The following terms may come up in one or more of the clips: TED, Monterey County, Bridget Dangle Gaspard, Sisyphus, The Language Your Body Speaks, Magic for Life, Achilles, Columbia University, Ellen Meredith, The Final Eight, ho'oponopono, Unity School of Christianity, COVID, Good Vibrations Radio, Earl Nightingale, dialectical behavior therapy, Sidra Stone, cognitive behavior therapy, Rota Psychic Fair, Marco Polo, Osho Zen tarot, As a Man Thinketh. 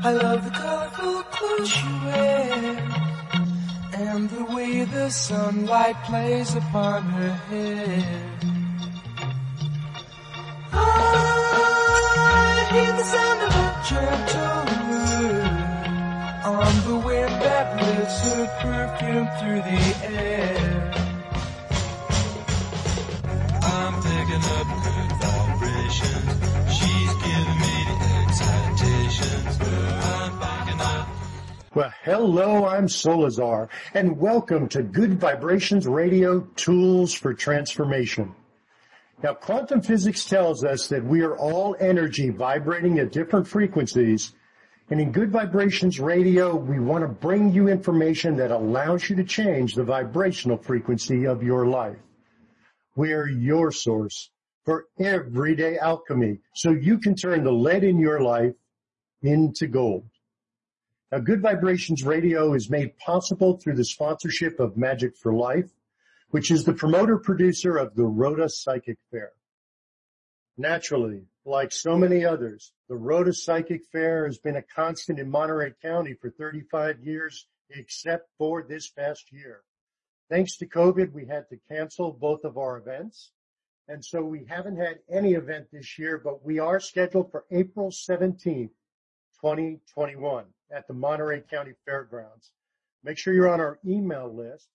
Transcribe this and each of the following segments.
I love the colorful clothes she wears, and the way the sunlight plays upon her hair. I hear the sound of a gentle wind on the wind that lifts her perfume through the air. I'm picking up good vibrations. She's giving me the excitations. I'm backing up. Well, hello, I'm Solazar, and welcome to Good Vibrations Radio, Tools for Transformation. Now, quantum physics tells us that we are all energy vibrating at different frequencies, and in Good Vibrations Radio, we want to bring you information that allows you to change the vibrational frequency of your life. We're your source for everyday alchemy, so you can turn the lead in your life into gold. Now, Good Vibrations Radio is made possible through the sponsorship of Magic for Life, which is the promoter-producer of the Rota Psychic Fair. Naturally, like so many others, the Rota Psychic Fair has been a constant in Monterey County for 35 years, except for this past year. Thanks to COVID, we had to cancel both of our events, and so we haven't had any event this year, but we are scheduled for April 17th, 2021. At the Monterey County Fairgrounds. Make sure you're on our email list.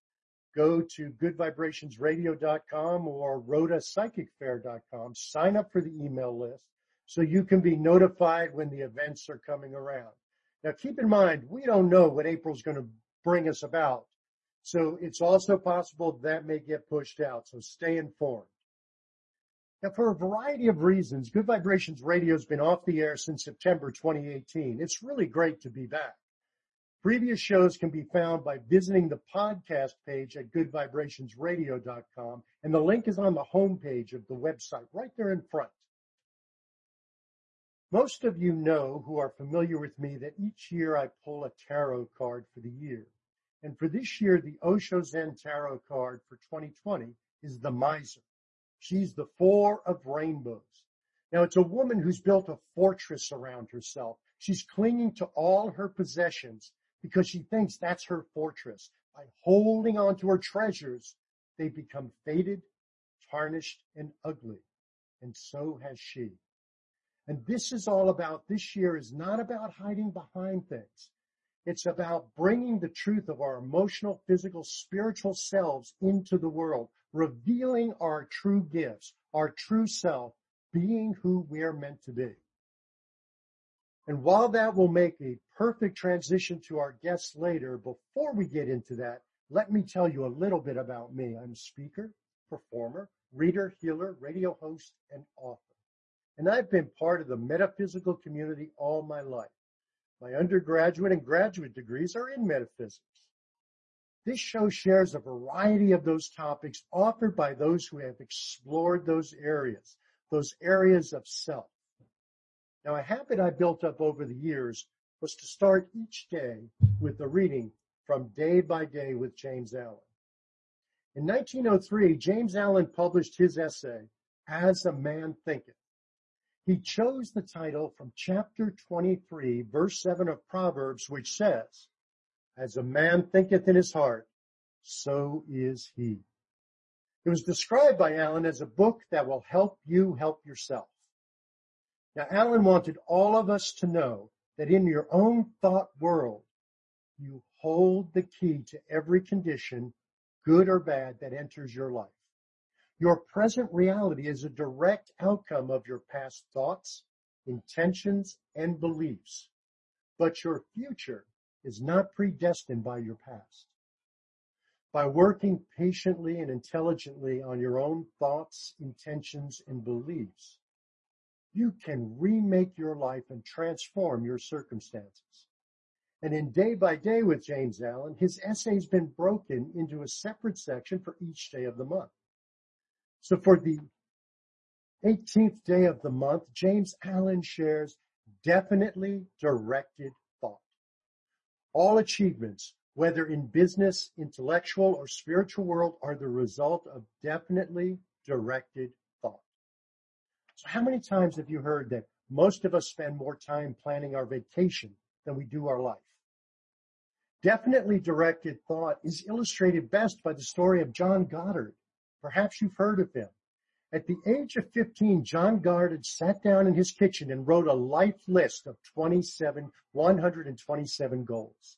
Go to goodvibrationsradio.com or rotapsychicfair.com. Sign up for the email list so you can be notified when the events are coming around. Now, keep in mind, we don't know what April's going to bring us about, so it's also possible that may get pushed out, so stay informed. Now, for a variety of reasons, Good Vibrations Radio has been off the air since September 2018. It's really great to be back. Previous shows can be found by visiting the podcast page at goodvibrationsradio.com, and the link is on the homepage of the website, right there in front. Most of you know, who are familiar with me, that each year I pull a tarot card for the year. And for this year, the Osho Zen tarot card for 2020 is the Miser. She's the Four of Rainbows. Now, it's a woman who's built a fortress around herself. She's clinging to all her possessions because she thinks that's her fortress. By holding on to her treasures, they become faded, tarnished, and ugly. And so has she. And this is all about, this year is not about hiding behind things. It's about bringing the truth of our emotional, physical, spiritual selves into the world, revealing our true gifts, our true self, being who we are meant to be. And while that will make a perfect transition to our guests later, before we get into that, let me tell you a little bit about me. I'm a speaker, performer, reader, healer, radio host, and author. And I've been part of the metaphysical community all my life. My undergraduate and graduate degrees are in metaphysics. This show shares a variety of those topics offered by those who have explored those areas of self. Now, a habit I built up over the years was to start each day with a reading from Day by Day with James Allen. In 1903, James Allen published his essay, As a Man Thinketh. He chose the title from chapter 23, verse 7 of Proverbs, which says, As a man thinketh in his heart, so is he. It was described by Allen as a book that will help you help yourself. Now, Allen wanted all of us to know that in your own thought world, you hold the key to every condition, good or bad, that enters your life. Your present reality is a direct outcome of your past thoughts, intentions, and beliefs, but your future is not predestined by your past. By working patiently and intelligently on your own thoughts, intentions, and beliefs, you can remake your life and transform your circumstances. And in Day by Day with James Allen, his essay has been broken into a separate section for each day of the month. So for the 18th day of the month, James Allen shares definitely directed thought. All achievements, whether in business, intellectual, or spiritual world, are the result of definitely directed thought. So how many times have you heard that most of us spend more time planning our vacation than we do our life. Definitely directed thought is illustrated best by the story of John Goddard. Perhaps you've heard of him. At the age of 15, John Goddard sat down in his kitchen and wrote a life list of 127 goals.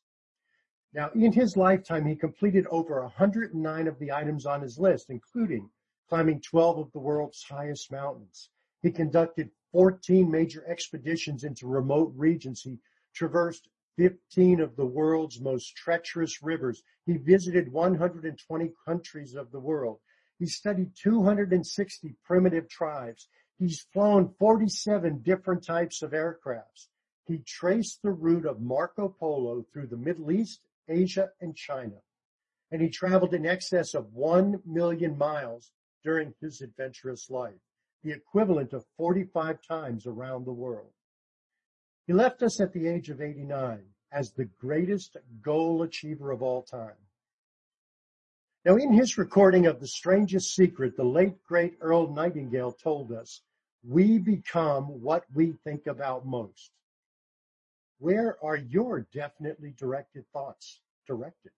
Now, in his lifetime, he completed over 109 of the items on his list, including climbing 12 of the world's highest mountains. He conducted 14 major expeditions into remote regions. He traversed 15 of the world's most treacherous rivers. He visited 120 countries of the world. He studied 260 primitive tribes. He's flown 47 different types of aircrafts. He traced the route of Marco Polo through the Middle East, Asia, and China. And he traveled in excess of 1 million miles during his adventurous life, the equivalent of 45 times around the world. He left us at the age of 89 as the greatest goal achiever of all time. Now, in his recording of The Strangest Secret, the late, great Earl Nightingale told us, we become what we think about most. Where are your definitely directed thoughts directed?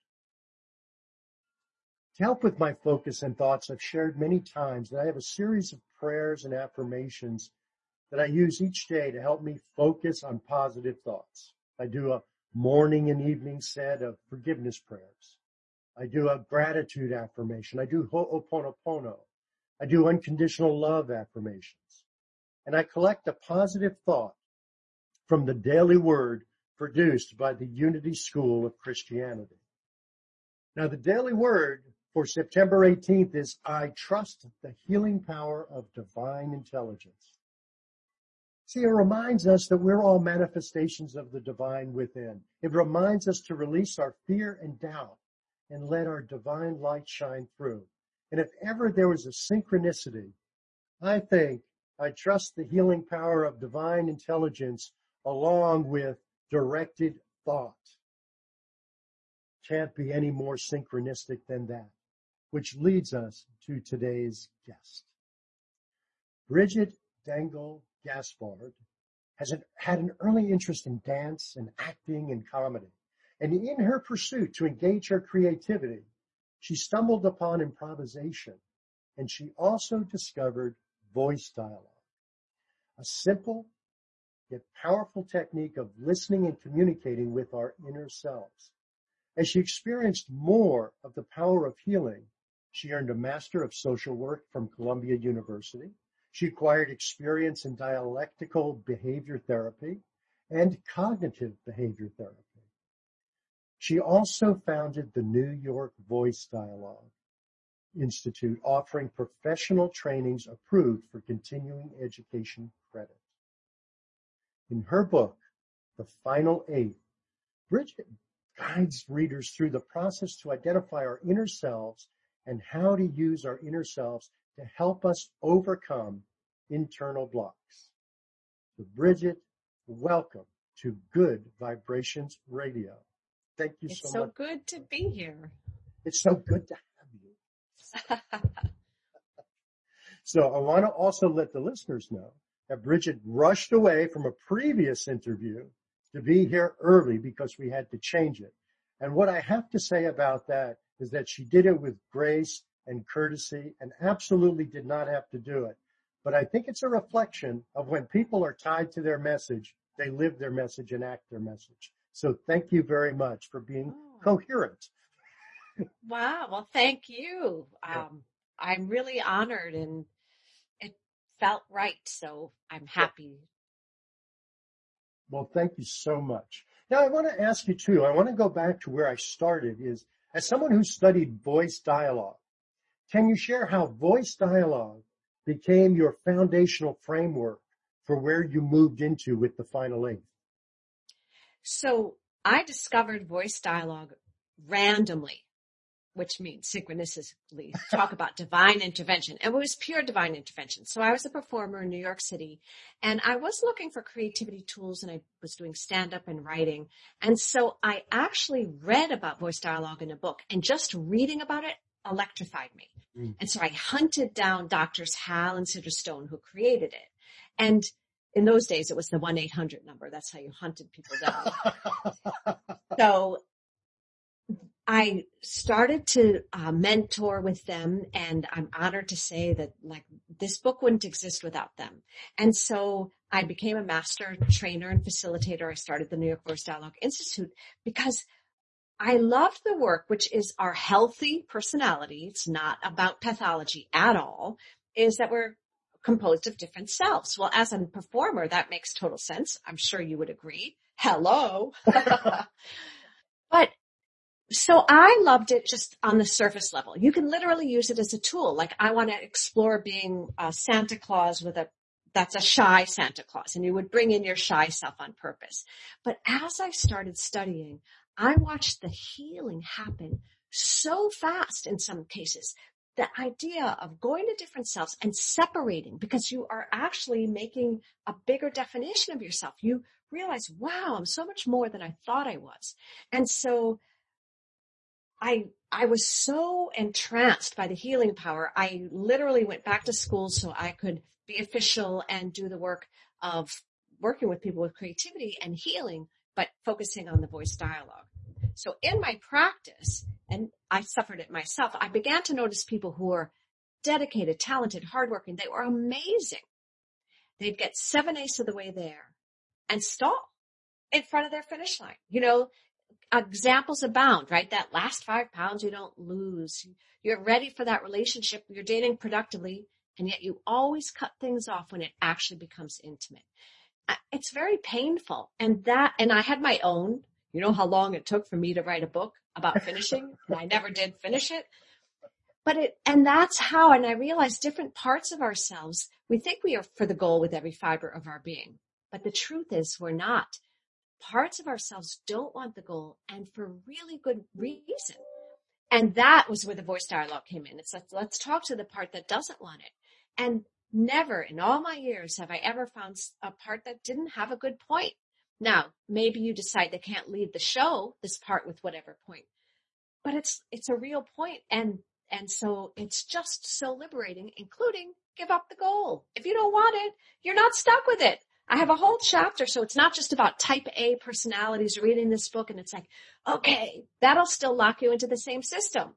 To help with my focus and thoughts, I've shared many times that I have a series of prayers and affirmations that I use each day to help me focus on positive thoughts. I do a morning and evening set of forgiveness prayers. I do a gratitude affirmation. I do ho'oponopono. I do unconditional love affirmations. And I collect a positive thought from the daily word produced by the Unity School of Christianity. Now, the daily word for September 18th is, I trust the healing power of divine intelligence. See, it reminds us that we're all manifestations of the divine within. It reminds us to release our fear and doubt and let our divine light shine through. And if ever there was a synchronicity, I think I trust the healing power of divine intelligence along with directed thought. Can't be any more synchronistic than that, which leads us to today's guest. Bridget Dangle Gaspard has had an early interest in dance and acting and comedy. And in her pursuit to engage her creativity, she stumbled upon improvisation, and she also discovered voice dialogue, a simple yet powerful technique of listening and communicating with our inner selves. As she experienced more of the power of healing, she earned a Master of Social Work from Columbia University. She acquired experience in dialectical behavior therapy and cognitive behavior therapy. She also founded the New York Voice Dialogue Institute, offering professional trainings approved for continuing education credit. In her book, The Final Eight, Bridget guides readers through the process to identify our inner selves and how to use our inner selves to help us overcome internal blocks. So Bridget, welcome to Good Vibrations Radio. Thank you so much. It's so good to be here. It's so good to have you. So I want to also let the listeners know that Bridget rushed away from a previous interview to be here early because we had to change it. And what I have to say about that is that she did it with grace and courtesy and absolutely did not have to do it. But I think it's a reflection of when people are tied to their message, they live their message and act their message. So thank you very much for being coherent. Wow. Well, thank you. I'm really honored and it felt right. So I'm happy. Well, thank you so much. Now I want to ask you too, I want to go back to where I started is as someone who studied voice dialogue, can you share how voice dialogue became your foundational framework for where you moved into with The Final Eight? So I discovered voice dialogue randomly, which means synchronistically, talk about divine intervention. And it was pure divine intervention. So I was a performer in New York City, and I was looking for creativity tools, and I was doing stand-up and writing. And so I actually read about voice dialogue in a book, and just reading about it electrified me. And so I hunted down Drs. Hal and Sidra Stone, who created it. And in those days, it was the 1-800 number. That's how you hunted people down. So I started to mentor with them, and I'm honored to say that, like, this book wouldn't exist without them. And so I became a master trainer and facilitator. I started the New York Voice Dialogue Institute because I loved the work, which is our healthy personality. It's not about pathology at all, is that we're composed of different selves. Well, as a performer, that makes total sense. I'm sure you would agree. Hello. But so I loved it just on the surface level. You can literally use it as a tool. Like, I want to explore being a Santa Claus that's a shy Santa Claus, and you would bring in your shy self on purpose. But as I started studying, I watched the healing happen so fast in some cases. The idea of going to different selves and separating, because you are actually making a bigger definition of yourself. You realize, wow, I'm so much more than I thought I was. And so I was so entranced by the healing power. I literally went back to school so I could be official and do the work of working with people with creativity and healing, but focusing on the voice dialogue. So in my practice, and I suffered it myself, I began to notice people who were dedicated, talented, hardworking. They were amazing. They'd get 7/8 of the way there and stall in front of their finish line. You know, examples abound, right? That last 5 pounds you don't lose. You're ready for that relationship. You're dating productively, and yet you always cut things off when it actually becomes intimate. It's very painful. And I had my own, you know how long it took for me to write a book about finishing, and I never did finish it. And I realized different parts of ourselves, we think we are for the goal with every fiber of our being, but the truth is we're not. Parts of ourselves don't want the goal, and for really good reason. And that was where the voice dialogue came in. It's like, let's talk to the part that doesn't want it. And never in all my years have I ever found a part that didn't have a good point. Now, maybe you decide they can't lead the show, this part with whatever point, but it's a real point. And so it's just so liberating, including give up the goal. If you don't want it, you're not stuck with it. I have a whole chapter. So it's not just about type A personalities reading this book. And it's like, okay, that'll still lock you into the same system.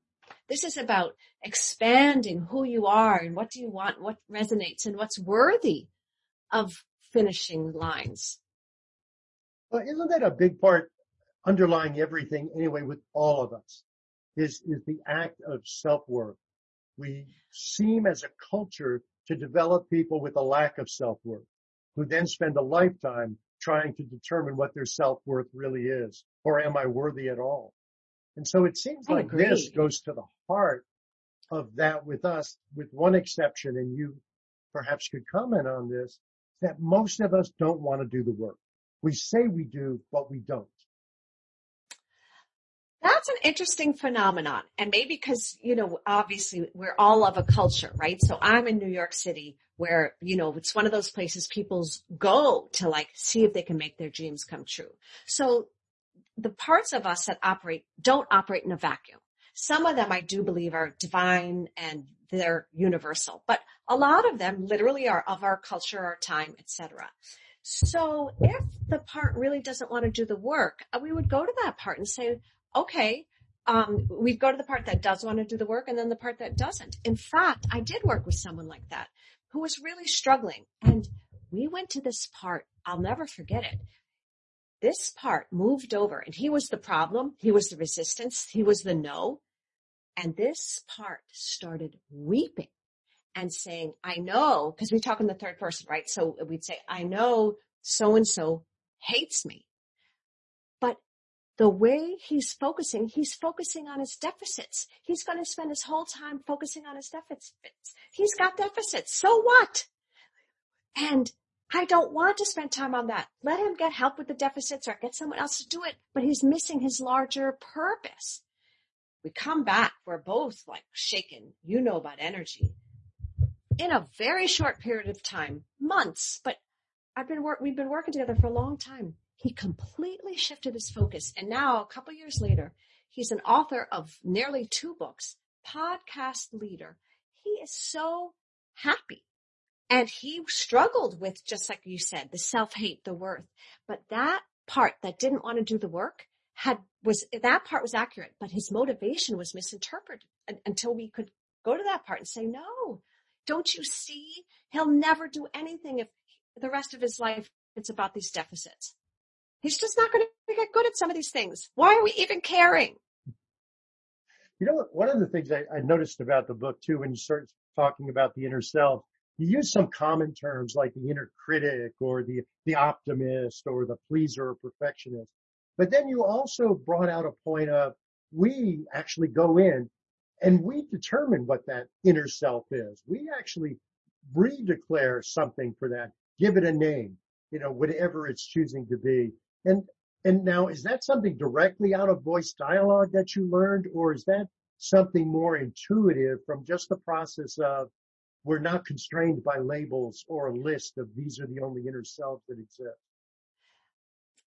This is about expanding who you are and what do you want, what resonates, and what's worthy of finishing lines. Well, isn't that a big part underlying everything anyway with all of us is the act of self-worth. We seem as a culture to develop people with a lack of self-worth, who then spend a lifetime trying to determine what their self-worth really is, or am I worthy at all? And so it seems like this goes to the heart of that with us, with one exception, and you perhaps could comment on this, that most of us don't want to do the work. We say we do, but we don't. That's an interesting phenomenon. And maybe because, you know, obviously we're all of a culture, right? So I'm in New York City where, you know, it's one of those places people go to, like, see if they can make their dreams come true. So the parts of us that operate don't operate in a vacuum. Some of them I do believe are divine and they're universal, but a lot of them literally are of our culture, our time, etc. So if the part really doesn't want to do the work, we would go to that part and say, okay, we'd go to the part that does want to do the work and then the part that doesn't. In fact, I did work with someone like that who was really struggling, and we went to this part. I'll never forget it. This part moved over, and he was the problem. He was the resistance. He was the no. And this part started weeping and saying, I know, because we talk in the third person, right? So we'd say, I know so-and-so hates me. But the way he's focusing on his deficits. He's going to spend his whole time focusing on his deficits. He's got deficits. So what? And I don't want to spend time on that. Let him get help with the deficits or get someone else to do it, but he's missing his larger purpose. We come back. We're both like shaken. You know about energy. In a very short period of time, months, but we've been working together for a long time. He completely shifted his focus. And now a couple years later, he's an author of nearly 2 books, podcast leader. He is so happy. And he struggled with, just like you said, the self-hate, the worth. But that part that didn't want to do the work that part was accurate, but his motivation was misinterpreted until we could go to that part and say, no, don't you see? He'll never do anything if the rest of his life it's about these deficits. He's just not going to get good at some of these things. Why are we even caring? You know, one of the things I noticed about the book, too, when you start talking about the inner self, you use some common terms like the inner critic or the optimist or the pleaser or perfectionist. But then you also brought out a point of we actually go in and we determine what that inner self is. We actually redeclare something for that, give it a name, you know, whatever it's choosing to be. And now, is that something directly out of voice dialogue that you learned, or is that something more intuitive from just the process of we're not constrained by labels or a list of these are the only inner selves that exist?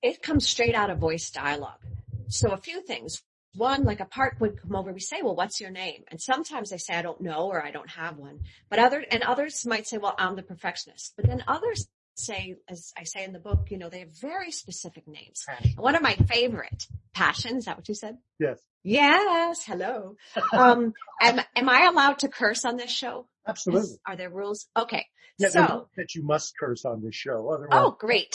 It comes straight out of voice dialogue. So a few things. One, like a part would come over, we say, well, what's your name? And sometimes they say, I don't know, or I don't have one. But others might say, well, I'm the perfectionist. But then others say, as I say in the book, you know, they have very specific names. And one of my favorite, passion, is that what you said? Yes. Yes. Hello. Am I allowed to curse on this show? Absolutely. Are there rules? Okay. Yeah, so that you must curse on this show. Otherwise. Oh, great.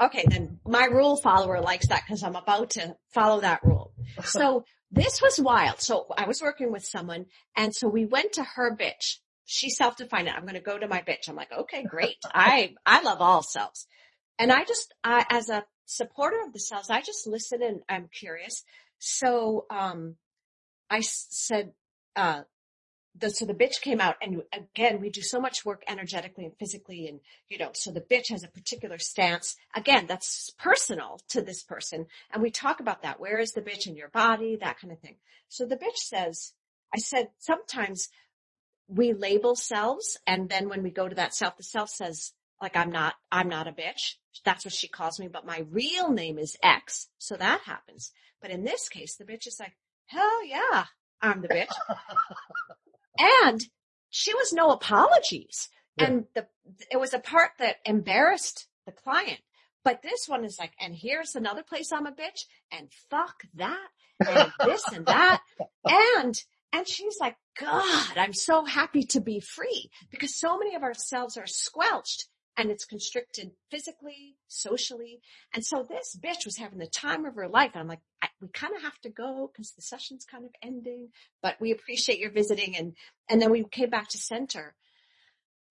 Okay. Then my rule follower likes that because I'm about to follow that rule. So this was wild. So I was working with someone, and so we went to her bitch. She self-defined it. I'm going to go to my bitch. I'm like, okay, great. I love all selves. And I as a supporter of the selves, I just listen and I'm curious. So, I said, so the bitch came out, and again, we do so much work energetically and physically, and, you know, so the bitch has a particular stance. Again, that's personal to this person. And we talk about that. Where is the bitch in your body? That kind of thing. So the bitch says, I said, sometimes we label selves. And then when we go to that self, the self says, like, I'm not a bitch. That's what she calls me, but my real name is X. So that happens. But in this case, the bitch is like, hell yeah, I'm the bitch. And she was no apologies. Yeah. And it was a part that embarrassed the client. But this one is like, and here's another place I'm a bitch, and fuck that, and this and that. And she's like, God, I'm so happy to be free, because so many of ourselves are squelched, and it's constricted physically, socially. And so this bitch was having the time of her life. And I'm like, we kind of have to go because the session's kind of ending, but we appreciate your visiting. And then we came back to center.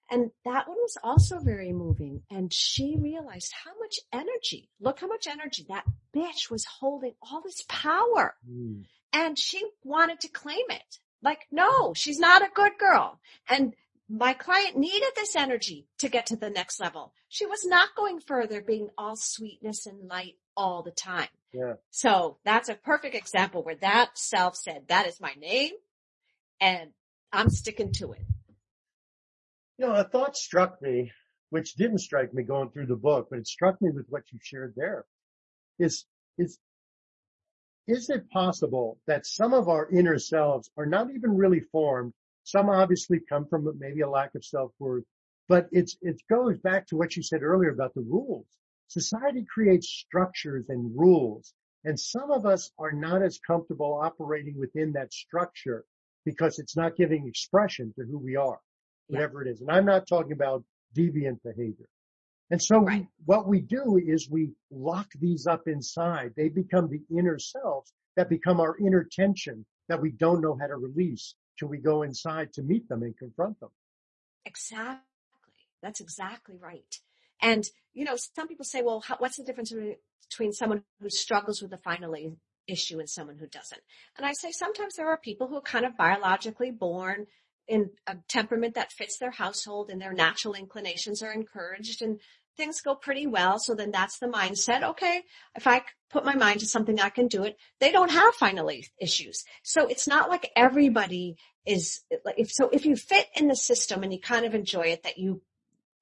And that one was also very moving. And she realized how much energy that bitch was holding, all this power. Mm. And she wanted to claim it. Like, no, she's not a good girl. And my client needed this energy to get to the next level. She was not going further, being all sweetness and light all the time. Yeah. So that's a perfect example where that self said, that is my name, and I'm sticking to it. You know, a thought struck me, which didn't strike me going through the book, but it struck me with what you shared there. Is it possible that some of our inner selves are not even really formed? Some obviously come from maybe a lack of self-worth, but it goes back to what you said earlier about the rules. Society creates structures and rules, and some of us are not as comfortable operating within that structure because it's not giving expression to who we are, whatever it is. And I'm not talking about deviant behavior. And so what we do is we lock these up inside. They become the inner selves that become our inner tension that we don't know how to release. Till we go inside to meet them and confront them. Exactly. That's exactly right. And, you know, some people say, well, what's the difference between someone who struggles with the final issue and someone who doesn't? And I say sometimes there are people who are kind of biologically born in a temperament that fits their household, and their natural inclinations are encouraged, and things go pretty well. So then that's the mindset. Okay, if I put my mind to something, I can do it. They don't have final issues. So it's not like everybody is, if you fit in the system and you kind of enjoy it, that you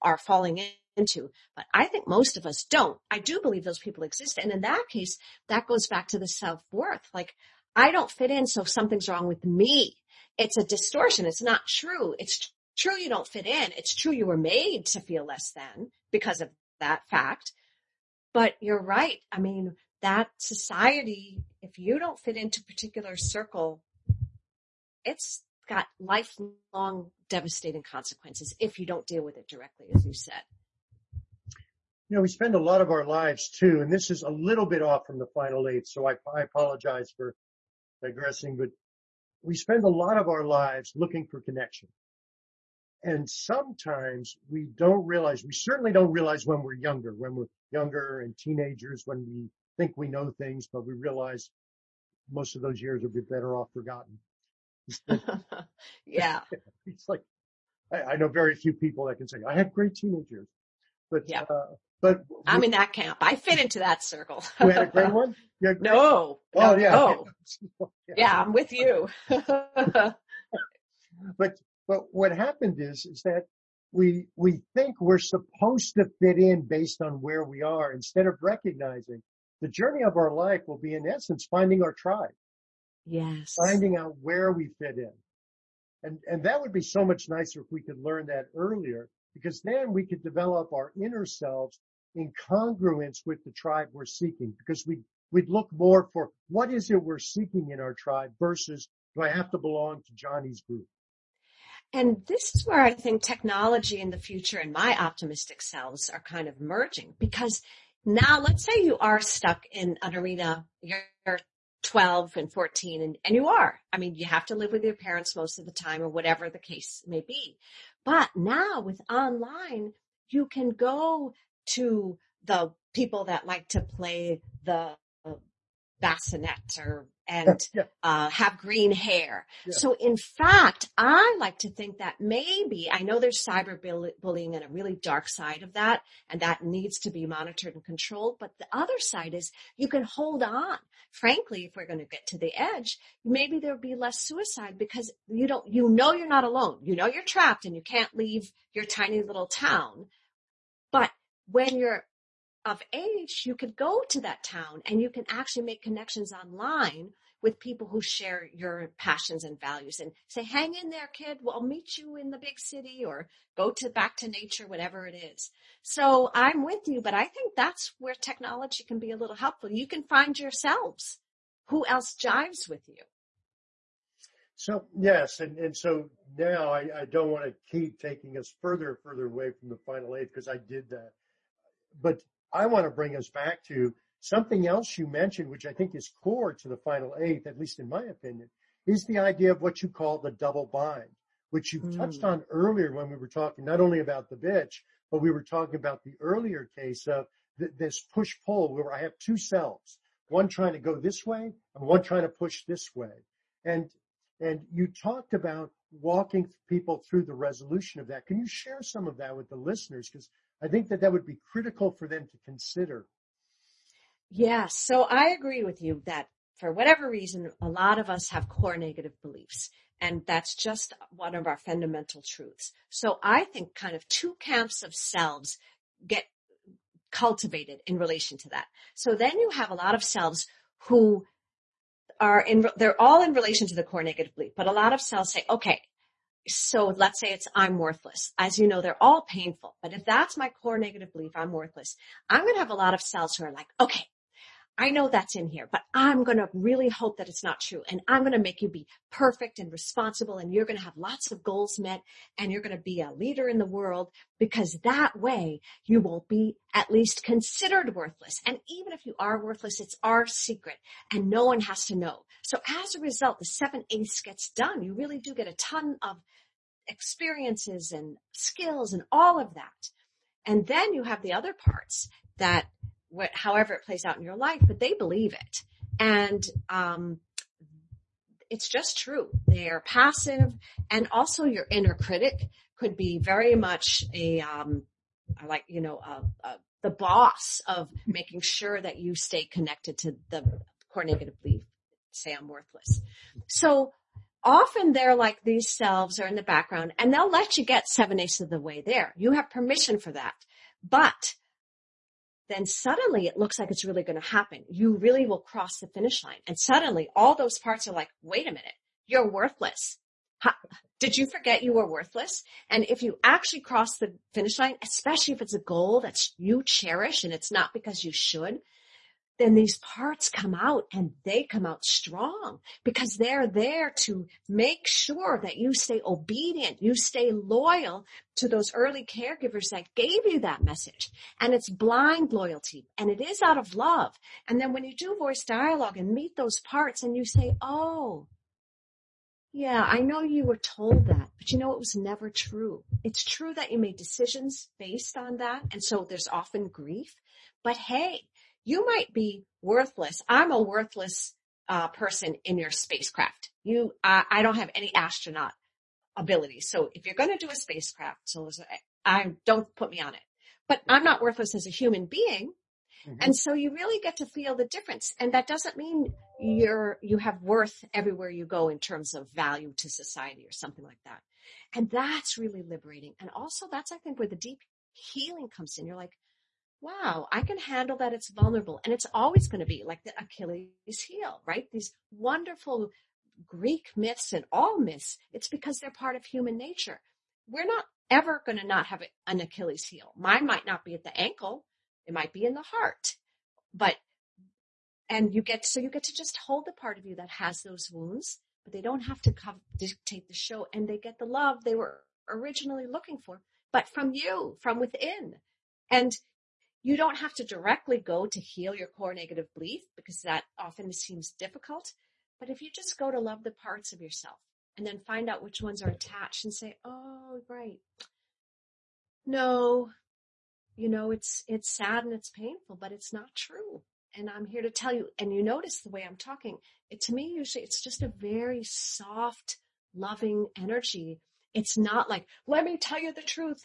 are falling into. But I think most of us don't. I do believe those people exist. And in that case, that goes back to the self-worth. Like, I don't fit in, so something's wrong with me. It's a distortion. It's not true. It's true you don't fit in. It's true you were made to feel less than because of that fact. But you're right. I mean, that society, if you don't fit into a particular circle, it's got lifelong devastating consequences if you don't deal with it directly, as you said. You know, we spend a lot of our lives too, and this is a little bit off from the Final Eight, so I apologize for digressing, but we spend a lot of our lives looking for connection. And sometimes we don't realize, we certainly don't realize when we're younger and teenagers, when we think we know things, but we realize most of those years would be better off forgotten. Yeah. It's like, I know very few people that can say, I had great teenagers. But, yeah. But I'm in that camp. I fit into that circle. You had a great one? No. Oh, yeah. No. Yeah, I'm with you. But what happened is that we think we're supposed to fit in based on where we are, instead of recognizing the journey of our life will be, in essence, finding our tribe. Yes. Finding out where we fit in. And that would be so much nicer if we could learn that earlier, because then we could develop our inner selves in congruence with the tribe we're seeking, because we'd look more for what is it we're seeking in our tribe versus do I have to belong to Johnny's group? And this is where I think technology in the future and my optimistic selves are kind of merging, because now let's say you are stuck in an arena, you're 12 and 14 and you are. I mean, you have to live with your parents most of the time or whatever the case may be. But now with online, you can go to the people that like to play the bassinet and have green hair. Yeah. So in fact, I like to think that maybe, I know there's cyberbullying and a really dark side of that, and that needs to be monitored and controlled. But the other side is you can hold on. Frankly, if we're going to get to the edge, maybe there'll be less suicide because you're not alone. You know, you're trapped and you can't leave your tiny little town. But when you're of age, you could go to that town and you can actually make connections online with people who share your passions and values and say, hang in there, kid. We'll meet you in the big city, or go back to nature, whatever it is. So I'm with you, but I think that's where technology can be a little helpful. You can find yourselves. Who else jives with you? So, yes. And so now I don't want to keep taking us further away from the Final Eight, because I did that. But I want to bring us back to something else you mentioned, which I think is core to the Final Eight, at least in my opinion, is the idea of what you call the double bind, which you touched on earlier when we were talking not only about the bitch, but we were talking about the earlier case of this push-pull where I have two selves, one trying to go this way and one trying to push this way. And you talked about walking people through the resolution of that. Can you share some of that with the listeners? Because I think that would be critical for them to consider. Yeah, so I agree with you that for whatever reason, a lot of us have core negative beliefs, and that's just one of our fundamental truths. So I think kind of two camps of selves get cultivated in relation to that. So then you have a lot of selves who are they're all in relation to the core negative belief, but a lot of selves say, okay, so let's say it's I'm worthless. As you know, they're all painful. But if that's my core negative belief, I'm worthless, I'm going to have a lot of selves who are like, okay, I know that's in here, but I'm going to really hope that it's not true. And I'm going to make you be perfect and responsible. And you're going to have lots of goals met. And you're going to be a leader in the world, because that way you won't be at least considered worthless. And even if you are worthless, it's our secret and no one has to know. So as a result, the 7/8 gets done. You really do get a ton of experiences and skills and all of that. And then you have the other parts that, however it plays out in your life, but they believe it. And it's just true. They are passive. And also your inner critic could be very much the boss of making sure that you stay connected to the core negative belief, say I'm worthless. So often they're like, these selves are in the background and they'll let you get 7/8 of the way there. You have permission for that. But then suddenly it looks like it's really going to happen. You really will cross the finish line. And suddenly all those parts are like, wait a minute, you're worthless. Did you forget you were worthless? And if you actually cross the finish line, especially if it's a goal that you cherish and it's not because you should, then these parts come out and they come out strong because they're there to make sure that you stay obedient, you stay loyal to those early caregivers that gave you that message. And it's blind loyalty and it is out of love. And then when you do voice dialogue and meet those parts and you say, oh, yeah, I know you were told that, but you know, it was never true. It's true that you made decisions based on that. And so there's often grief, but hey, you might be worthless. I'm a worthless person in your spacecraft. I don't have any astronaut ability. So if you're going to do a spacecraft, don't put me on it, but I'm not worthless as a human being. Mm-hmm. And so you really get to feel the difference. And that doesn't mean you have worth everywhere you go in terms of value to society or something like that. And that's really liberating. And also that's, I think, where the deep healing comes in. You're like, wow, I can handle that. It's vulnerable. And it's always going to be like the Achilles heel, right? These wonderful Greek myths and all myths. It's because they're part of human nature. We're not ever going to not have an Achilles heel. Mine might not be at the ankle. It might be in the heart, but you get to just hold the part of you that has those wounds, but they don't have to dictate the show, and they get the love they were originally looking for, but from you, from within. And you don't have to directly go to heal your core negative belief because that often seems difficult. But if you just go to love the parts of yourself and then find out which ones are attached and say, oh, right. No. You know, it's sad and it's painful, but it's not true. And I'm here to tell you, and you notice the way I'm talking, to me, usually it's just a very soft, loving energy. It's not like, let me tell you the truth.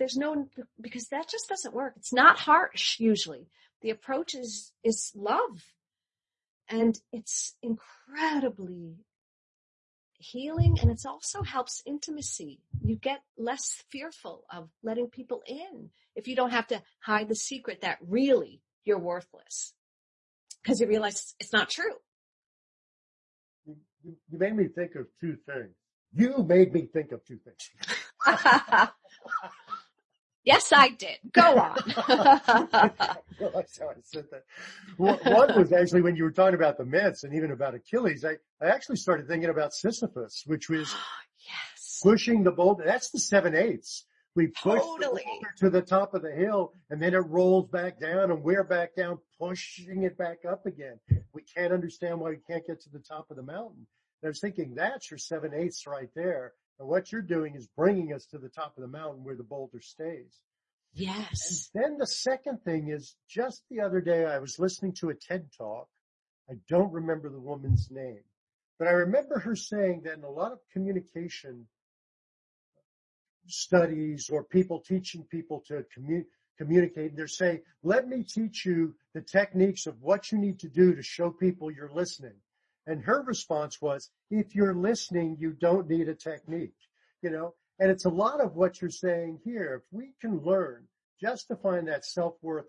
Because that just doesn't work. It's not harsh. Usually the approach is love, and it's incredibly healing. And it also helps intimacy. You get less fearful of letting people in if you don't have to hide the secret that really you're worthless, because you realize it's not true. You made me think of two things. Yes, I did. Go on. I said that. One was actually when you were talking about the myths and even about Achilles, I actually started thinking about Sisyphus, which was yes. Pushing the boulder. That's the 7/8. We push the boulder to the top of the hill, and then it rolls back down, and we're back down, pushing it back up again. We can't understand why we can't get to the top of the mountain. And I was thinking, that's your 7/8 right there. And what you're doing is bringing us to the top of the mountain where the boulder stays. Yes. And then the second thing is, just the other day, I was listening to a TED Talk. I don't remember the woman's name, but I remember her saying that in a lot of communication studies or people teaching people to communicate, they're saying, let me teach you the techniques of what you need to do to show people you're listening. And her response was, if you're listening, you don't need a technique, you know, and it's a lot of what you're saying here. If we can learn just to find that self-worth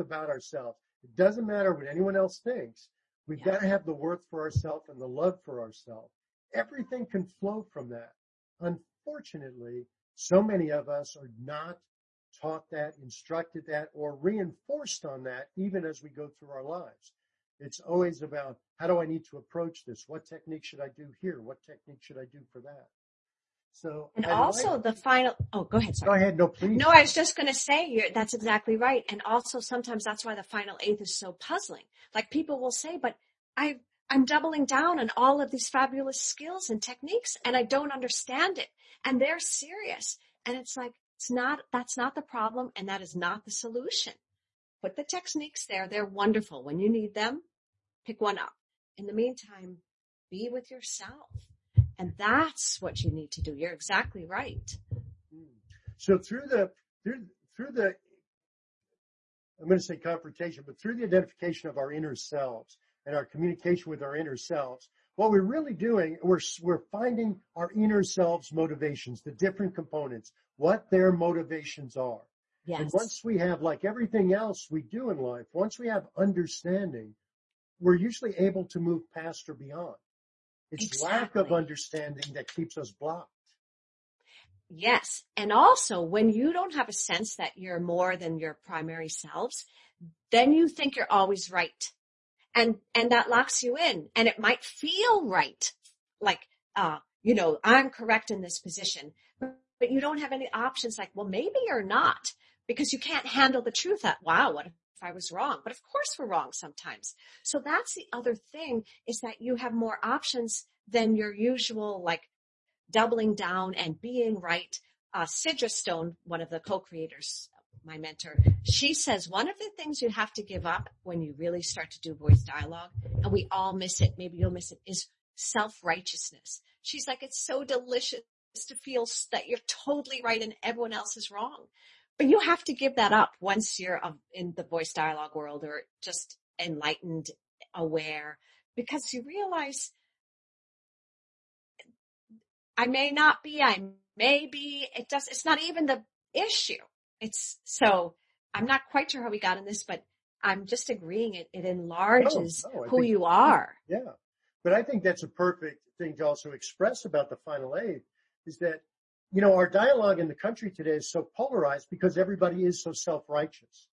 about ourselves, it doesn't matter what anyone else thinks. We've got to have the worth for ourselves and the love for ourselves. Everything can flow from that. Unfortunately, so many of us are not taught that, instructed that, or reinforced on that, even as we go through our lives. It's always about, how do I need to approach this? What technique should I do here? What technique should I do for that? So, and also the final, oh, go ahead. Sorry. Go ahead. No, please. No, I was just going to say that's exactly right. And also sometimes that's why the final eighth is so puzzling. Like people will say, but I'm doubling down on all of these fabulous skills and techniques and I don't understand it. And they're serious. And it's like, that's not the problem. And that is not the solution. Put the techniques there. They're wonderful. When you need them, pick one up. In the meantime, be with yourself. And that's what you need to do. You're exactly right. So through the, I'm going to say confrontation, but through the identification of our inner selves and our communication with our inner selves, what we're really doing, we're finding our inner selves motivations, the different components, what their motivations are. Yes. And once we have, like everything else we do in life, once we have understanding, we're usually able to move past or beyond. It's lack of understanding that keeps us blocked. Yes. And also, when you don't have a sense that you're more than your primary selves, then you think you're always right. And that locks you in. And it might feel right. Like, I'm correct in this position. But you don't have any options like, well, maybe you're not, because you can't handle the truth that, wow, what if I was wrong? But of course we're wrong sometimes. So that's the other thing, is that you have more options than your usual, like, doubling down and being right. Sidra Stone, one of the co-creators, my mentor, she says one of the things you have to give up when you really start to do voice dialogue, and we all miss it, maybe you'll miss it, is self-righteousness. She's like, it's so delicious to feel that you're totally right and everyone else is wrong. But you have to give that up once you're in the voice dialogue world, or just enlightened, aware, because you realize I may not be, I may be, it's not even the issue. So I'm not quite sure how we got in this, but I'm just agreeing it enlarges who you are. Yeah. But I think that's a perfect thing to also express about the Final Eight, is that, our dialogue in the country today is so polarized because everybody is so self-righteous.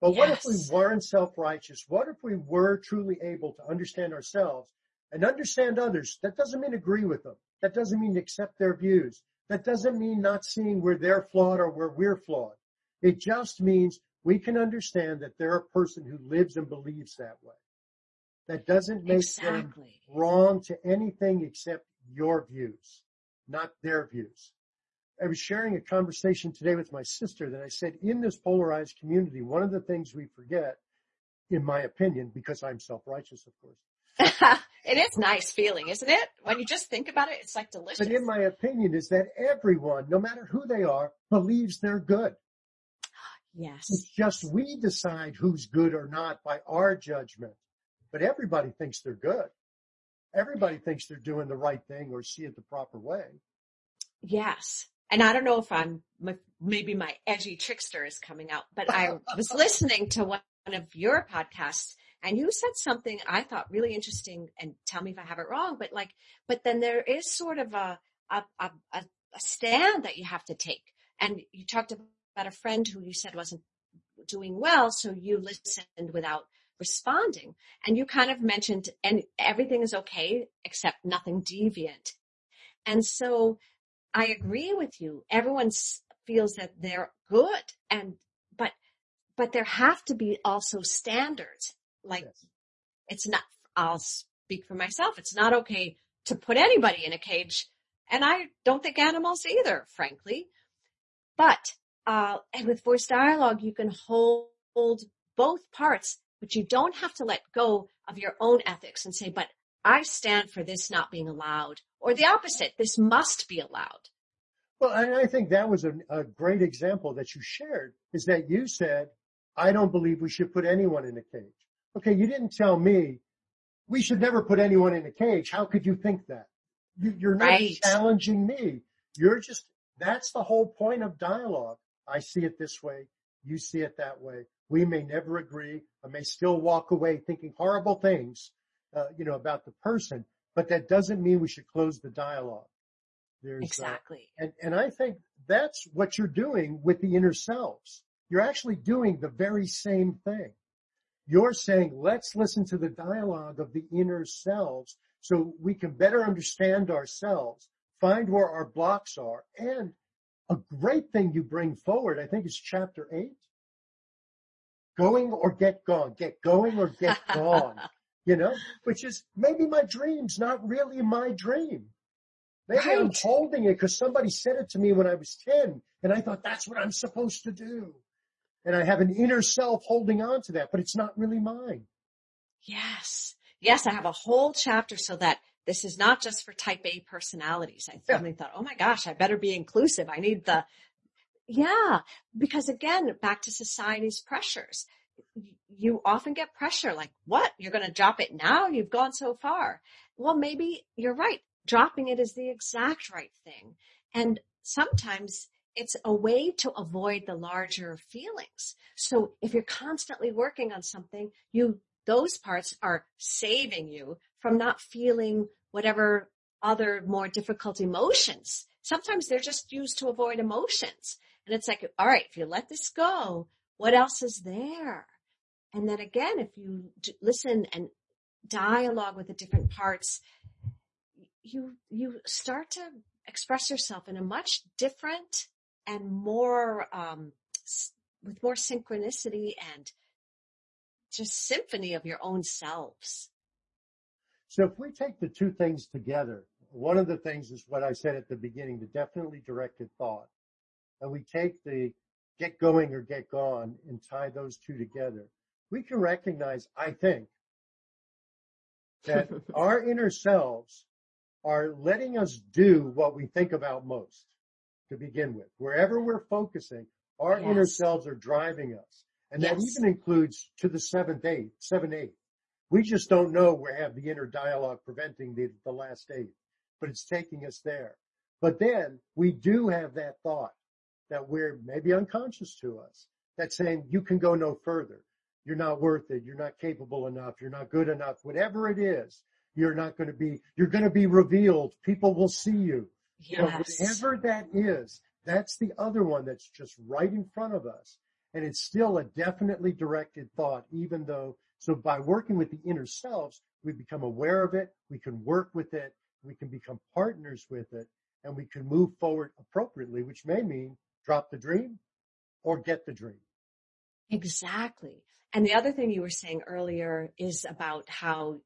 But yes. What if we weren't self-righteous? What if we were truly able to understand ourselves and understand others? That doesn't mean agree with them. That doesn't mean accept their views. That doesn't mean not seeing where they're flawed or where we're flawed. It just means we can understand that they're a person who lives and believes that way. That doesn't make them wrong to anything except your views, not their views. I was sharing a conversation today with my sister that I said, in this polarized community, one of the things we forget, in my opinion, because I'm self-righteous, of course. It is nice feeling, isn't it? When you just think about it, it's like delicious. But in my opinion, is that everyone, no matter who they are, believes they're good. Yes. It's just we decide who's good or not by our judgment. But everybody thinks they're good. Everybody thinks they're doing the right thing or see it the proper way. Yes. And I don't know if maybe my edgy trickster is coming out, but I was listening to one of your podcasts, and you said something I thought really interesting, and tell me if I have it wrong, but then there is sort of a stand that you have to take. And you talked about a friend who you said wasn't doing well, so you listened without responding. And you kind of mentioned, and everything is okay except nothing deviant. And so I agree with you. Everyone feels that they're good, but there have to be also standards. Like, yes. It's not, I'll speak for myself, it's not okay to put anybody in a cage. And I don't think animals either, frankly. But, and with voice dialogue, you can hold both parts, but you don't have to let go of your own ethics and say, but I stand for this not being allowed, or the opposite, this must be allowed. Well, and I think that was a great example that you shared, is that you said, I don't believe we should put anyone in a cage. Okay, you didn't tell me we should never put anyone in a cage. How could you think that? You're not challenging me. You're just, that's the whole point of dialogue. I see it this way. You see it that way. We may never agree. I may still walk away thinking horrible things, about the person, but that doesn't mean we should close the dialogue. Exactly. And I think that's what you're doing with the inner selves. You're actually doing the very same thing. You're saying, let's listen to the dialogue of the inner selves so we can better understand ourselves, find where our blocks are. And a great thing you bring forward, I think, is chapter 8, going or get gone, get going or get gone, which is maybe my dream's not really my dream. Maybe I'm holding it because somebody said it to me when I was 10, and I thought that's what I'm supposed to do. And I have an inner self holding on to that, but it's not really mine. Yes. Yes, I have a whole chapter so that this is not just for type A personalities. I suddenly thought, oh my gosh, I better be inclusive. I need because again, back to society's pressures. You often get pressure like, what? You're going to drop it now? You've gone so far. Well, maybe you're right. Dropping it is the exact right thing. And sometimes it's a way to avoid the larger feelings. So if you're constantly working on something, those parts are saving you from not feeling whatever other more difficult emotions. Sometimes they're just used to avoid emotions. And it's like, all right, if you let this go, what else is there? And then again, if you listen and dialogue with the different parts, you start to express yourself in a much different and more, with more synchronicity and just symphony of your own selves. So if we take the two things together, one of the things is what I said at the beginning, the definitely directed thought. And we take the get going or get gone and tie those two together. We can recognize, I think, that our inner selves are letting us do what we think about most to begin with. Wherever we're focusing, our yes. inner selves are driving us. And yes. that even includes to the 7th, 8th. We just don't know we have the inner dialogue preventing the last 8, but it's taking us there. But then we do have that thought that we're maybe unconscious to us that's saying you can go no further. You're not worth it. You're not capable enough. You're not good enough. Whatever it is, you're going to be revealed. People will see you. Yes. You know, whatever that is, that's the other one that's just right in front of us. And it's still a definitely directed thought, even though, so by working with the inner selves, we become aware of it. We can work with it. We can become partners with it. And we can move forward appropriately, which may mean drop the dream or get the dream. Exactly. And the other thing you were saying earlier is about how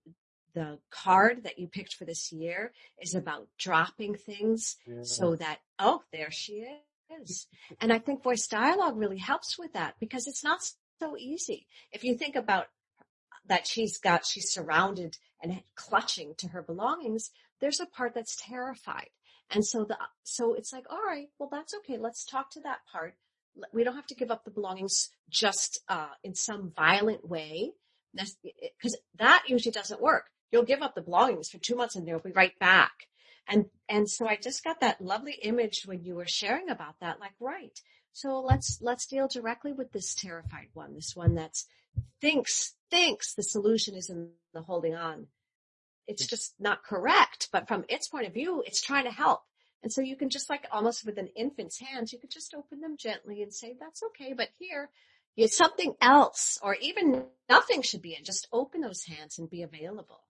the card that you picked for this year is about dropping things yeah. so that, oh, there she is. And I think voice dialogue really helps with that because it's not so easy. If you think about that she's surrounded and clutching to her belongings, there's a part that's terrified. And so it's like, all right, well, that's okay. Let's talk to that part. We don't have to give up the belongings just in some violent way, because that usually doesn't work. You'll give up the belongings for 2 months and they'll be right back. And so I just got that lovely image when you were sharing about that, like, right. So let's deal directly with this terrified one, this one that's thinks the solution is in the holding on. It's just not correct, but from its point of view, it's trying to help. And so you can just like almost with an infant's hands, you could just open them gently and say, that's okay, but here is something else, or even nothing should be in. Just open those hands and be available.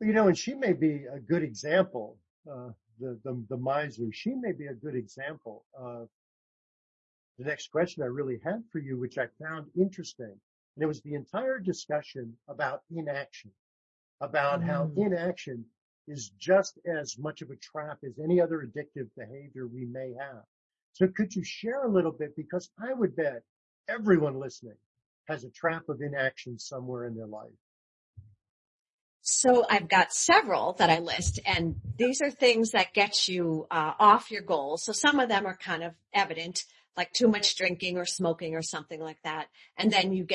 You know, and she may be a good example, the miser, she may be a good example of the next question I really had for you, which I found interesting. And it was the entire discussion about inaction, about how inaction is just as much of a trap as any other addictive behavior we may have. So could you share a little bit? Because I would bet everyone listening has a trap of inaction somewhere in their life. So I've got several that I list, and these are things that get you off your goals. So some of them are kind of evident, like too much drinking or smoking or something like that. And then you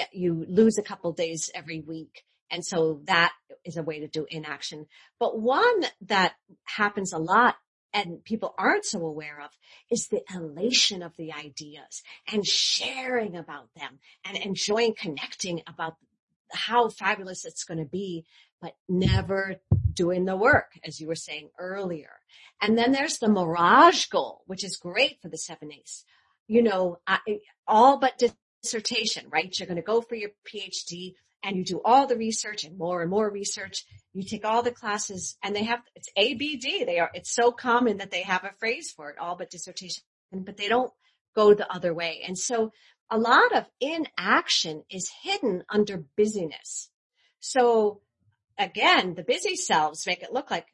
lose a couple days every week. And so that is a way to do inaction. But one that happens a lot and people aren't so aware of is the elation of the ideas and sharing about them and enjoying connecting about how fabulous it's going to be, but never doing the work, as you were saying earlier. And then there's the mirage goal, which is great for the 7/8. You know, all but dissertation, right? You're going to go for your PhD. And you do all the research and more research. You take all the classes, and it's ABD. It's so common that they have a phrase for it, all but dissertation, but they don't go the other way. And so a lot of inaction is hidden under busyness. So again, the busy selves make it look like,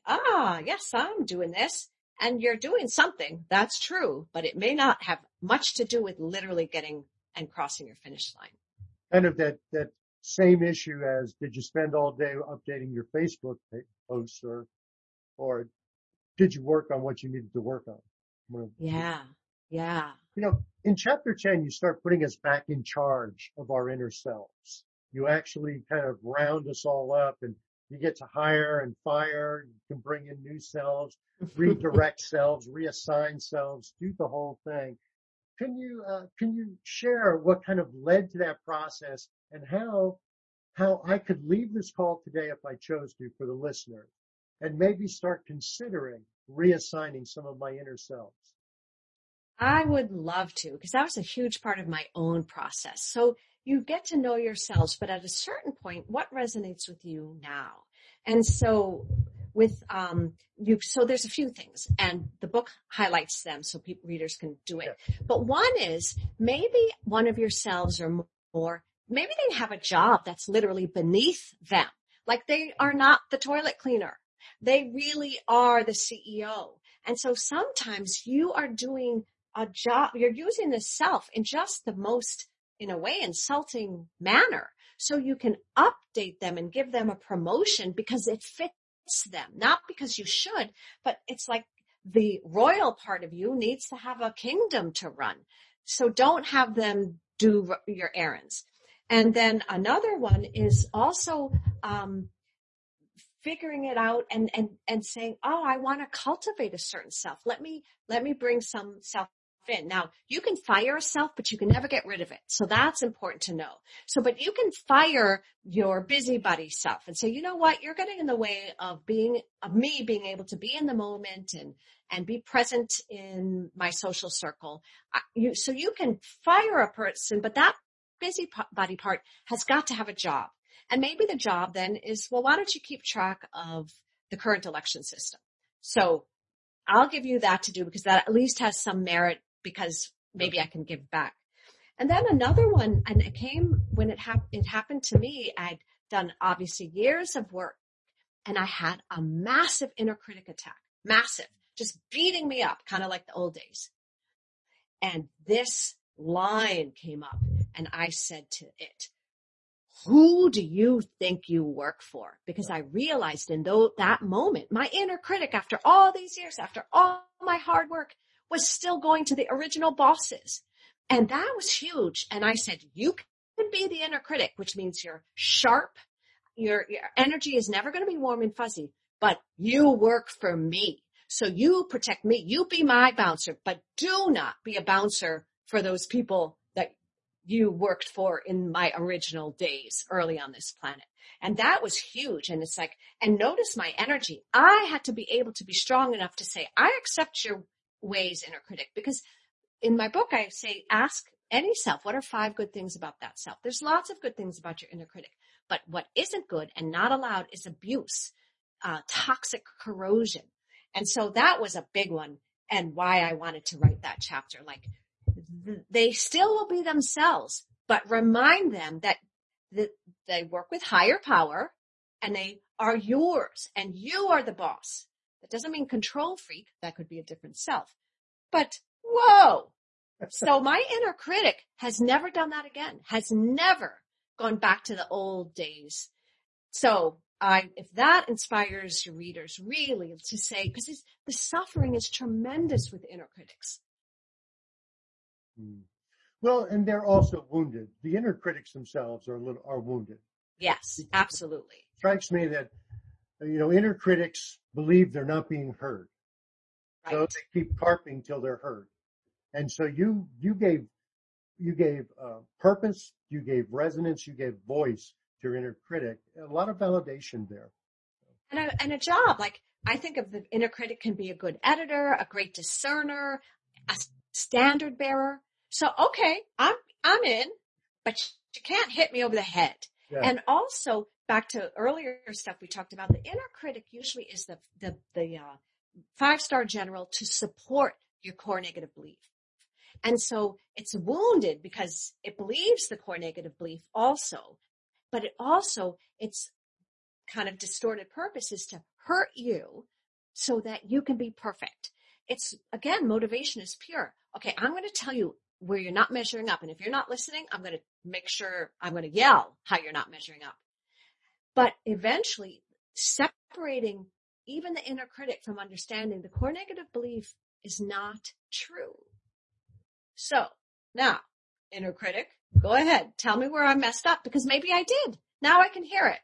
yes, I'm doing this. And you're doing something. That's true, but it may not have much to do with literally getting and crossing your finish line. Kind of that same issue as, did you spend all day updating your Facebook posts or did you work on what you needed to work on? Yeah. You know, in chapter 10, you start putting us back in charge of our inner selves. You actually kind of round us all up and you get to hire and fire. You can bring in new selves, redirect selves, reassign selves, do the whole thing. Can you share what kind of led to that process and how I could leave this call today if I chose to for the listener and maybe start considering reassigning some of my inner selves? I would love to, because that was a huge part of my own process. So you get to know yourselves, but at a certain point, what resonates with you now? And so with, so there's a few things, and the book highlights them so readers can do it. Yeah. But one is maybe one of yourselves or more, maybe they have a job that's literally beneath them. Like they are not the toilet cleaner. They really are the CEO. And so sometimes you are doing a job, you're using the self in just the most, in a way, insulting manner. So you can update them and give them a promotion because it fits them, not because you should, but it's like the royal part of you needs to have a kingdom to run. So don't have them do your errands. And then another one is also, figuring it out and saying, oh, I want to cultivate a certain self. Let me bring some self in. Now you can fire a self, but you can never get rid of it. So that's important to know. So, but you can fire your busybody self and say, you know what? You're getting in the way of me being able to be in the moment and be present in my social circle. So you can fire a person, but that busybody part has got to have a job. And maybe the job then is, well, why don't you keep track of the current election system? So I'll give you that to do because that at least has some merit because maybe I can give back. And then another one, and it came when it happened to me. I'd done obviously years of work and I had a massive inner critic attack, massive, just beating me up, kind of like the old days. And this line came up and I said to it, who do you think you work for? Because I realized in that moment, my inner critic, after all these years, after all my hard work, was still going to the original bosses. And that was huge. And I said, you can be the inner critic, which means you're sharp. Your energy is never going to be warm and fuzzy, but you work for me. So you protect me. You be my bouncer, but do not be a bouncer for those people you worked for in my original days early on this planet. And that was huge. And it's like, and notice my energy. I had to be able to be strong enough to say, I accept your ways, inner critic, because in my book, I say, ask any self, what are 5 good things about that self? There's lots of good things about your inner critic, but what isn't good and not allowed is abuse, toxic corrosion. And so that was a big one and why I wanted to write that chapter. Like, they still will be themselves, but remind them that they work with higher power and they are yours and you are the boss. That doesn't mean control freak. That could be a different self, but whoa. So my inner critic has never done that again, has never gone back to the old days. So if that inspires your readers really to say, because the suffering is tremendous with inner critics. Well, and they're also wounded. The inner critics themselves are wounded. Yes, absolutely. It strikes me that, inner critics believe they're not being heard. Right. So they keep carping till they're heard. And so you gave purpose, you gave resonance, you gave voice to your inner critic. A lot of validation there. And a job. Like, I think of the inner critic can be a good editor, a great discerner, a standard bearer. So, okay, I'm in, but you can't hit me over the head. Yeah. And also back to earlier stuff we talked about, the inner critic usually is the 5-star general to support your core negative belief. And so it's wounded because it believes the core negative belief also, but it also, its kind of distorted purpose is to hurt you so that you can be perfect. It's, again, motivation is pure. Okay, I'm going to tell you where you're not measuring up. And if you're not listening, I'm going to yell how you're not measuring up. But eventually separating even the inner critic from understanding the core negative belief is not true. So now, inner critic, go ahead. Tell me where I messed up because maybe I did. Now I can hear it.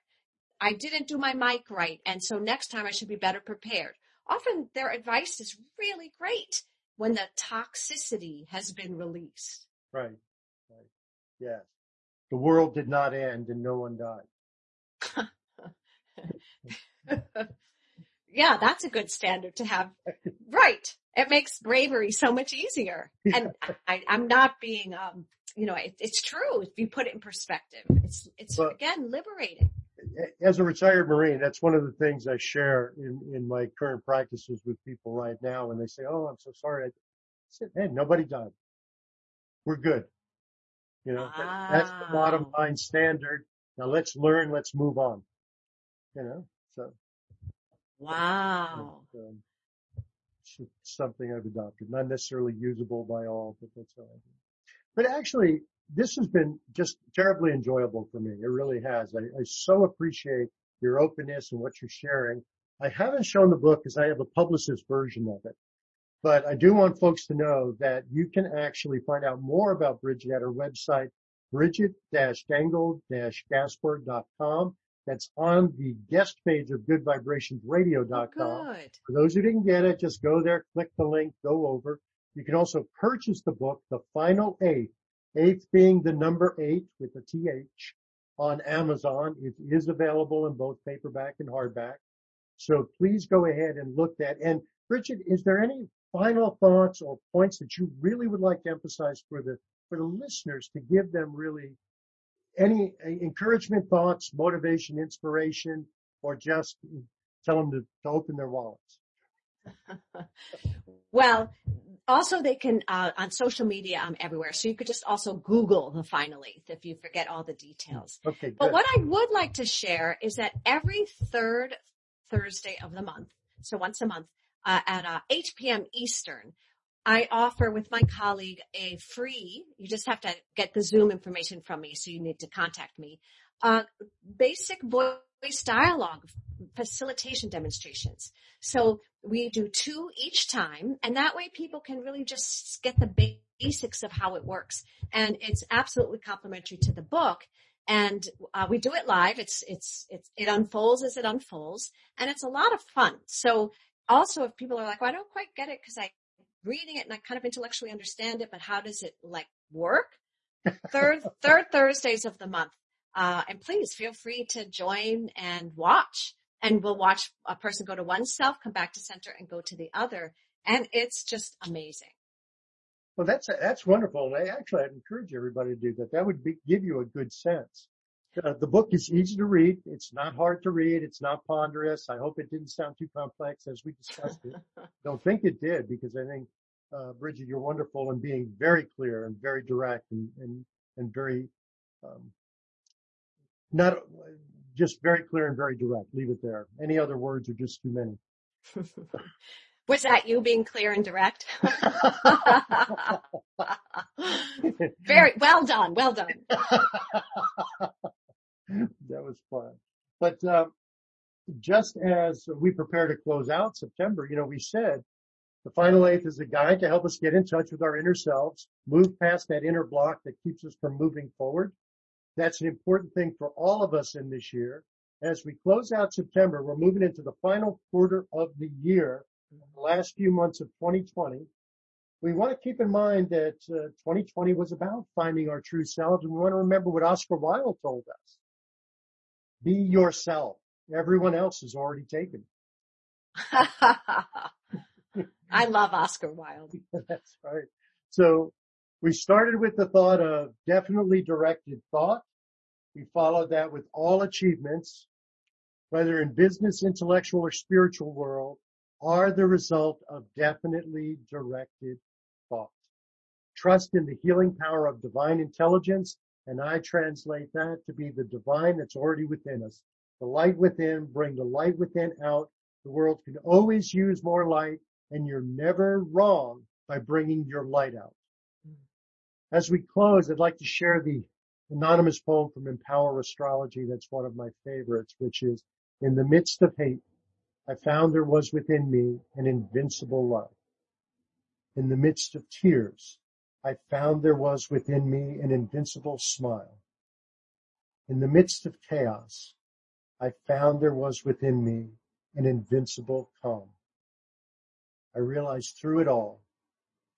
I didn't do my mic right. And so next time I should be better prepared. Often their advice is really great when the toxicity has been released. Right. Yes. The world did not end and no one died. Yeah, that's a good standard to have. Right. It makes bravery so much easier. And I'm not being, it's true. If you put it in perspective, it's again, liberating. As a retired Marine, that's one of the things I share in my current practices with people right now. And they say, oh, I'm so sorry. I said, hey, nobody died. We're good. That's the bottom line standard. Now let's learn. Let's move on. So. Wow. It's something I've adopted, not necessarily usable by all, but that's how I do. But actually, this has been just terribly enjoyable for me. It really has. I so appreciate your openness and what you're sharing. I haven't shown the book because I have a publicist version of it, but I do want folks to know that you can actually find out more about Bridget at her website, bridget-dangle-gaspard.com. That's on the guest page of goodvibrationsradio.com. For those who didn't get it, just go there, click the link, go over. You can also purchase the book, The Final Eight, eighth being the number 8 with a TH, on Amazon. It is available in both paperback and hardback. So please go ahead and look that. And Bridget, is there any final thoughts or points that you really would like to emphasize for the listeners to give them really any encouragement, thoughts, motivation, inspiration, or just tell them to open their wallets? Well, also they can, on social media, I'm everywhere. So you could just also Google The Final Eight if you forget all the details. Okay, but what I would like to share is that every third Thursday of the month, so once a month, at 8 p.m. Eastern, I offer with my colleague a free, you just have to get the Zoom information from me, so you need to contact me, basic voice dialogue facilitation demonstrations. So we do 2 each time, and that way people can really just get the basics of how it works. And it's absolutely complimentary to the book. And we do it live. It unfolds as it unfolds, and it's a lot of fun. So also, if people are like, well, I don't quite get it because I reading it and I kind of intellectually understand it, but how does it work? Third Thursdays of the month. And please feel free to join and watch. And we'll watch a person go to one self, come back to center, and go to the other. And it's just amazing. Well, that's wonderful. And I'd encourage everybody to do that. That would give you a good sense. The book is easy to read. It's not hard to read. It's not ponderous. I hope it didn't sound too complex as we discussed it. Don't think it did, because I think, Bridget, you're wonderful in being very clear and very direct and very, not just very clear and very direct. Leave it there. Any other words are just too many. Was that you being clear and direct? Very well done. Well done. That was fun. But just as we prepare to close out September, we said The Final Eight is a guide to help us get in touch with our inner selves, move past that inner block that keeps us from moving forward. That's an important thing for all of us in this year. As we close out September, we're moving into the final quarter of the year, the last few months of 2020. We want to keep in mind that 2020 was about finding our true selves, and we want to remember what Oscar Wilde told us. Be yourself. Everyone else is already taken. I love Oscar Wilde. That's right. So we started with the thought of definitely directed thought. We followed that with all achievements, whether in business, intellectual, or spiritual world, are the result of definitely directed thought. Trust in the healing power of divine intelligence. And I translate that to be the divine that's already within us. The light within, bring the light within out. The world can always use more light, and you're never wrong by bringing your light out. As we close, I'd like to share the anonymous poem from Empower Astrology. That's one of my favorites, which is, in the midst of hate, I found there was within me an invincible love. In the midst of tears, I found there was within me an invincible smile. In the midst of chaos, I found there was within me an invincible calm. I realized through it all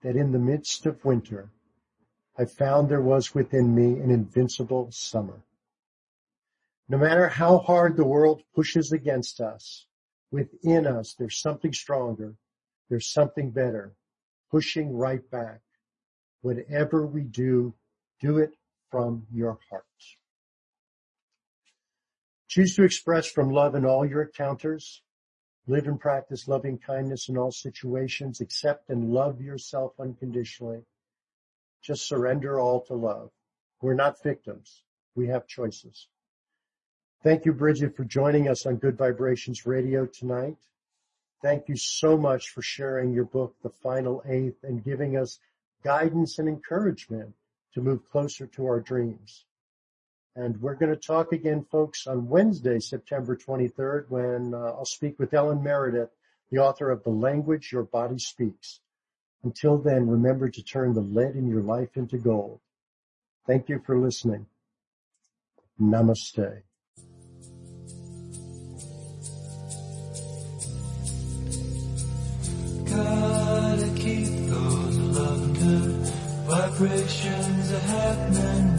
that in the midst of winter, I found there was within me an invincible summer. No matter how hard the world pushes against us, within us, there's something stronger, there's something better, pushing right back. Whatever we do, do it from your heart. Choose to express from love in all your encounters. Live and practice loving kindness in all situations. Accept and love yourself unconditionally. Just surrender all to love. We're not victims. We have choices. Thank you, Bridget, for joining us on Good Vibrations Radio tonight. Thank you so much for sharing your book, The Final Eight, and giving us guidance and encouragement to move closer to our dreams. And we're going to talk again, folks, on Wednesday, September 23rd, when I'll speak with Ellen Meredith, the author of The Language Your Body Speaks. Until then, remember to turn the lead in your life into gold. Thank you for listening. Namaste. Gotta keep those love vibrations happening.